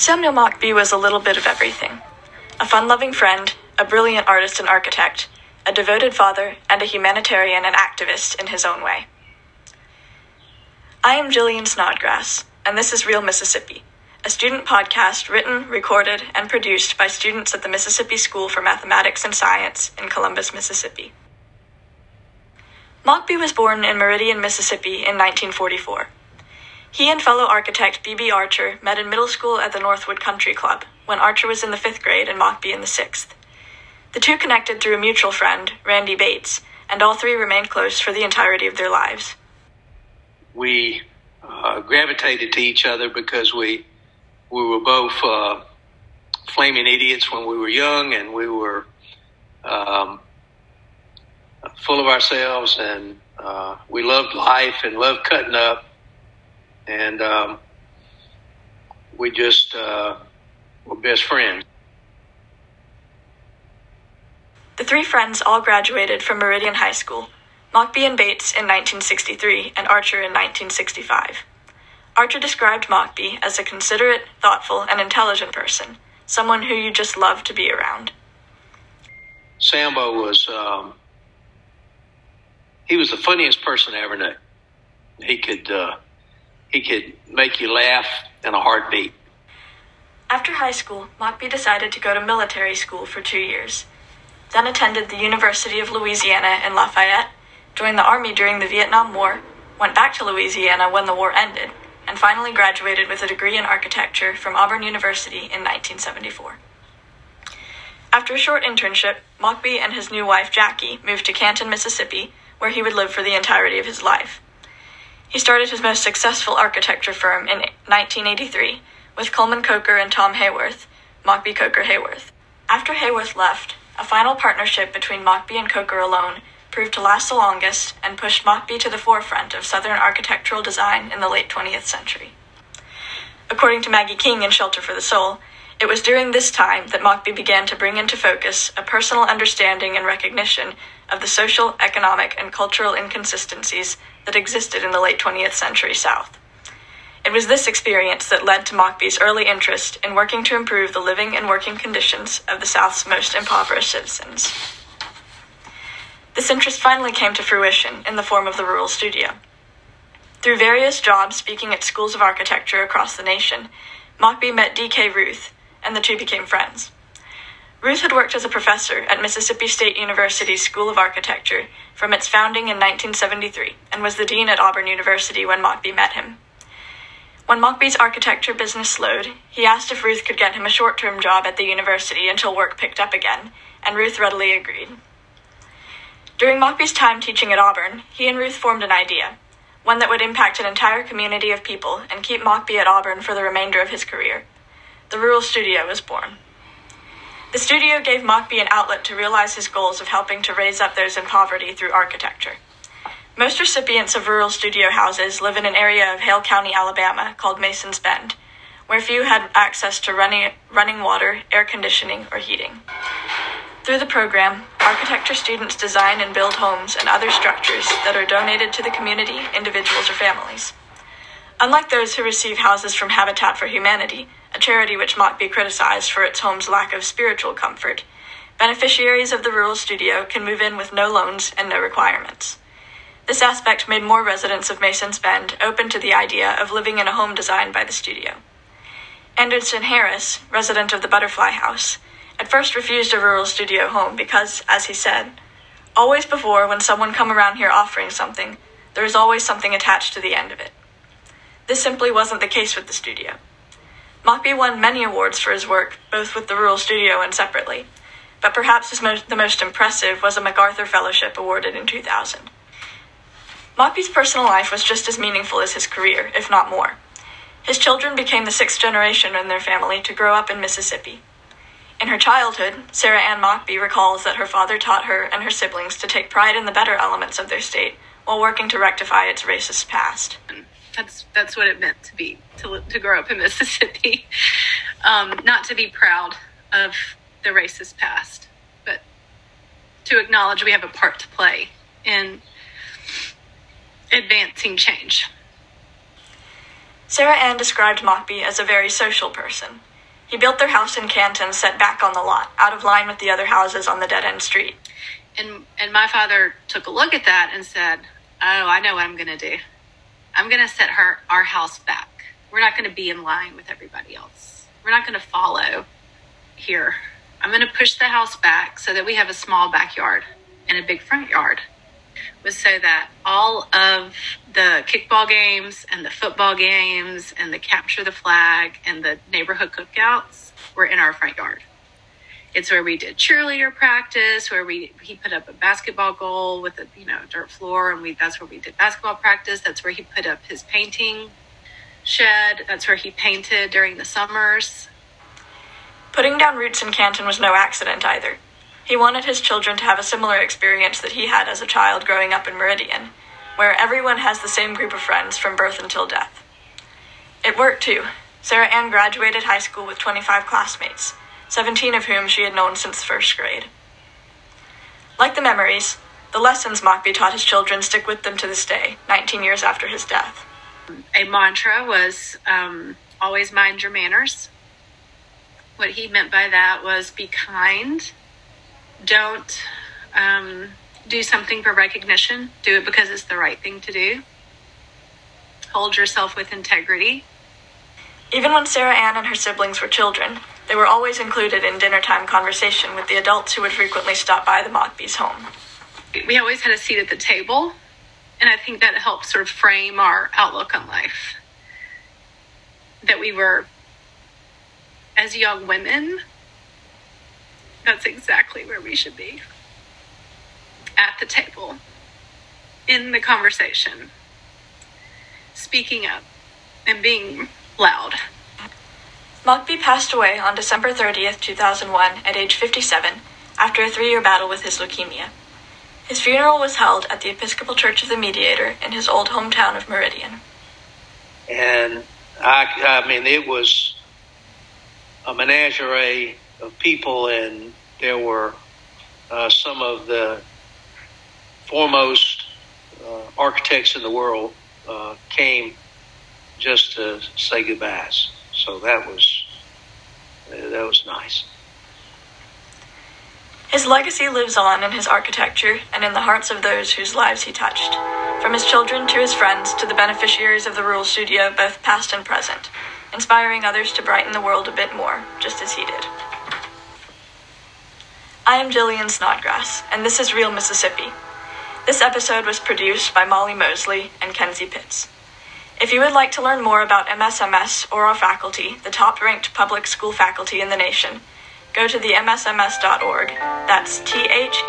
Samuel Mockbee was a little bit of everything. A fun-loving friend, a brilliant artist and architect, a devoted father, and a humanitarian and activist in his own way. I am Jillian Snodgrass, and this is Real Mississippi, a student podcast written, recorded, and produced by students at the Mississippi School for Mathematics and Science in Columbus, Mississippi. Mockbee was born in Meridian, Mississippi in 1944. He and fellow architect B.B. Archer met in middle school at the Northwood Country Club, when Archer was in the 5th grade and Mockbee in the 6th. The two connected through a mutual friend, Randy Bates, and all three remained close for the entirety of their lives. We gravitated to each other because we were both flaming idiots when we were young, and we were full of ourselves, and we loved life and loved cutting up, and we just were best friends. The three friends all graduated from Meridian High School, Mockbee and Bates in 1963 and Archer in 1965. Archer described Mockbee as a considerate, thoughtful, and intelligent person, someone who you just loved to be around. Sambo was, he was the funniest person I ever knew. He could make you laugh in a heartbeat. After high school, Mockbee decided to go to military school for 2 years. Then attended the University of Louisiana in Lafayette, joined the Army during the Vietnam War, went back to Louisiana when the war ended, and finally graduated with a degree in architecture from Auburn University in 1974. After a short internship, Mockbee and his new wife Jackie moved to Canton, Mississippi, where he would live for the entirety of his life. He started his most successful architecture firm in 1983 with Coleman Coker and Tom Hayworth, Mockbee Coker Hayworth. After Hayworth left, a final partnership between Mockbee and Coker alone proved to last the longest and pushed Mockbee to the forefront of Southern architectural design in the late 20th century. According to Maggie King in Shelter for the Soul, it was during this time that Mockbee began to bring into focus a personal understanding and recognition of the social, economic, and cultural inconsistencies that existed in the late 20th century South. It was this experience that led to Mockbee's early interest in working to improve the living and working conditions of the South's most impoverished citizens. This interest finally came to fruition in the form of the Rural Studio. Through various jobs speaking at schools of architecture across the nation, Mockbee met D.K. Ruth, and the two became friends. Ruth had worked as a professor at Mississippi State University's School of Architecture from its founding in 1973 and was the dean at Auburn University when Mockbee met him. When Mockbee's architecture business slowed, he asked if Ruth could get him a short-term job at the university until work picked up again, and Ruth readily agreed. During Mockbee's time teaching at Auburn, he and Ruth formed an idea, one that would impact an entire community of people and keep Mockbee at Auburn for the remainder of his career. The Rural Studio was born. The studio gave Mockbee an outlet to realize his goals of helping to raise up those in poverty through architecture. Most recipients of Rural Studio houses live in an area of Hale County, Alabama, called Mason's Bend, where few had access to running water, air conditioning, or heating. Through the program, architecture students design and build homes and other structures that are donated to the community, individuals, or families. Unlike those who receive houses from Habitat for Humanity, a charity which Mockbee criticized for its home's lack of spiritual comfort, beneficiaries of the Rural Studio can move in with no loans and no requirements. This aspect made more residents of Mason's Bend open to the idea of living in a home designed by the studio. Anderson Harris, resident of the Butterfly House, at first refused a Rural Studio home because, as he said, always before when someone come around here offering something, there is always something attached to the end of it. This simply wasn't the case with the studio. Mockbee won many awards for his work, both with the Rural Studio and separately, but perhaps the most impressive was a MacArthur Fellowship awarded in 2000. Mockbee's personal life was just as meaningful as his career, if not more. His children became the sixth generation in their family to grow up in Mississippi. In her childhood, Sarah Ann Mockbee recalls that her father taught her and her siblings to take pride in the better elements of their state while working to rectify its racist past. That's what it meant to be, to grow up in Mississippi. Not to be proud of the racist past, but to acknowledge we have a part to play in advancing change. Sarah Ann described Mockbee as a very social person, He built their house in Canton, set back on the lot, out of line with the other houses on the dead-end street. And my father took a look at that and said, oh, I know what I'm going to do. I'm going to set our house back. We're not going to be in line with everybody else. We're not going to follow here. I'm going to push the house back so that we have a small backyard and a big front yard. It was so that all of the kickball games and the football games and the capture the flag and the neighborhood cookouts were in our front yard. It's where we did cheerleader practice, where he put up a basketball goal with a dirt floor, and that's where we did basketball practice. That's where he put up his painting shed. That's where he painted during the summers. Putting down roots in Canton was no accident either. He wanted his children to have a similar experience that he had as a child growing up in Meridian, where everyone has the same group of friends from birth until death. It worked too. Sarah Ann graduated high school with 25 classmates, 17 of whom she had known since first grade. Like the memories, the lessons Mockbee taught his children stick with them to this day, 19 years after his death. A mantra was always mind your manners. What he meant by that was be kind. Don't do something for recognition. Do it because it's the right thing to do. Hold yourself with integrity. Even when Sarah Ann and her siblings were children, they were always included in dinnertime conversation with the adults who would frequently stop by the Mockbees' home. We always had a seat at the table, and I think that helped sort of frame our outlook on life. That we were, as young women, that's exactly where we should be. At the table, in the conversation, speaking up, and being loud. Mockbee passed away on December 30th, 2001, at age 57, after a 3-year battle with his leukemia. His funeral was held at the Episcopal Church of the Mediator in his old hometown of Meridian. And, I mean, it was a menagerie of people, and there were some of the foremost architects in the world came just to say goodbyes. So that was nice. His legacy lives on in his architecture and in the hearts of those whose lives he touched, from his children to his friends to the beneficiaries of the Rural Studio, both past and present, inspiring others to brighten the world a bit more, just as he did. I am Jillian Snodgrass, and this is Real Mississippi. This episode was produced by Molly Mosley and Kenzie Pitts. If you would like to learn more about MSMS or our faculty, the top-ranked public school faculty in the nation, go to the MSMS.org. That's THEMSMS.org.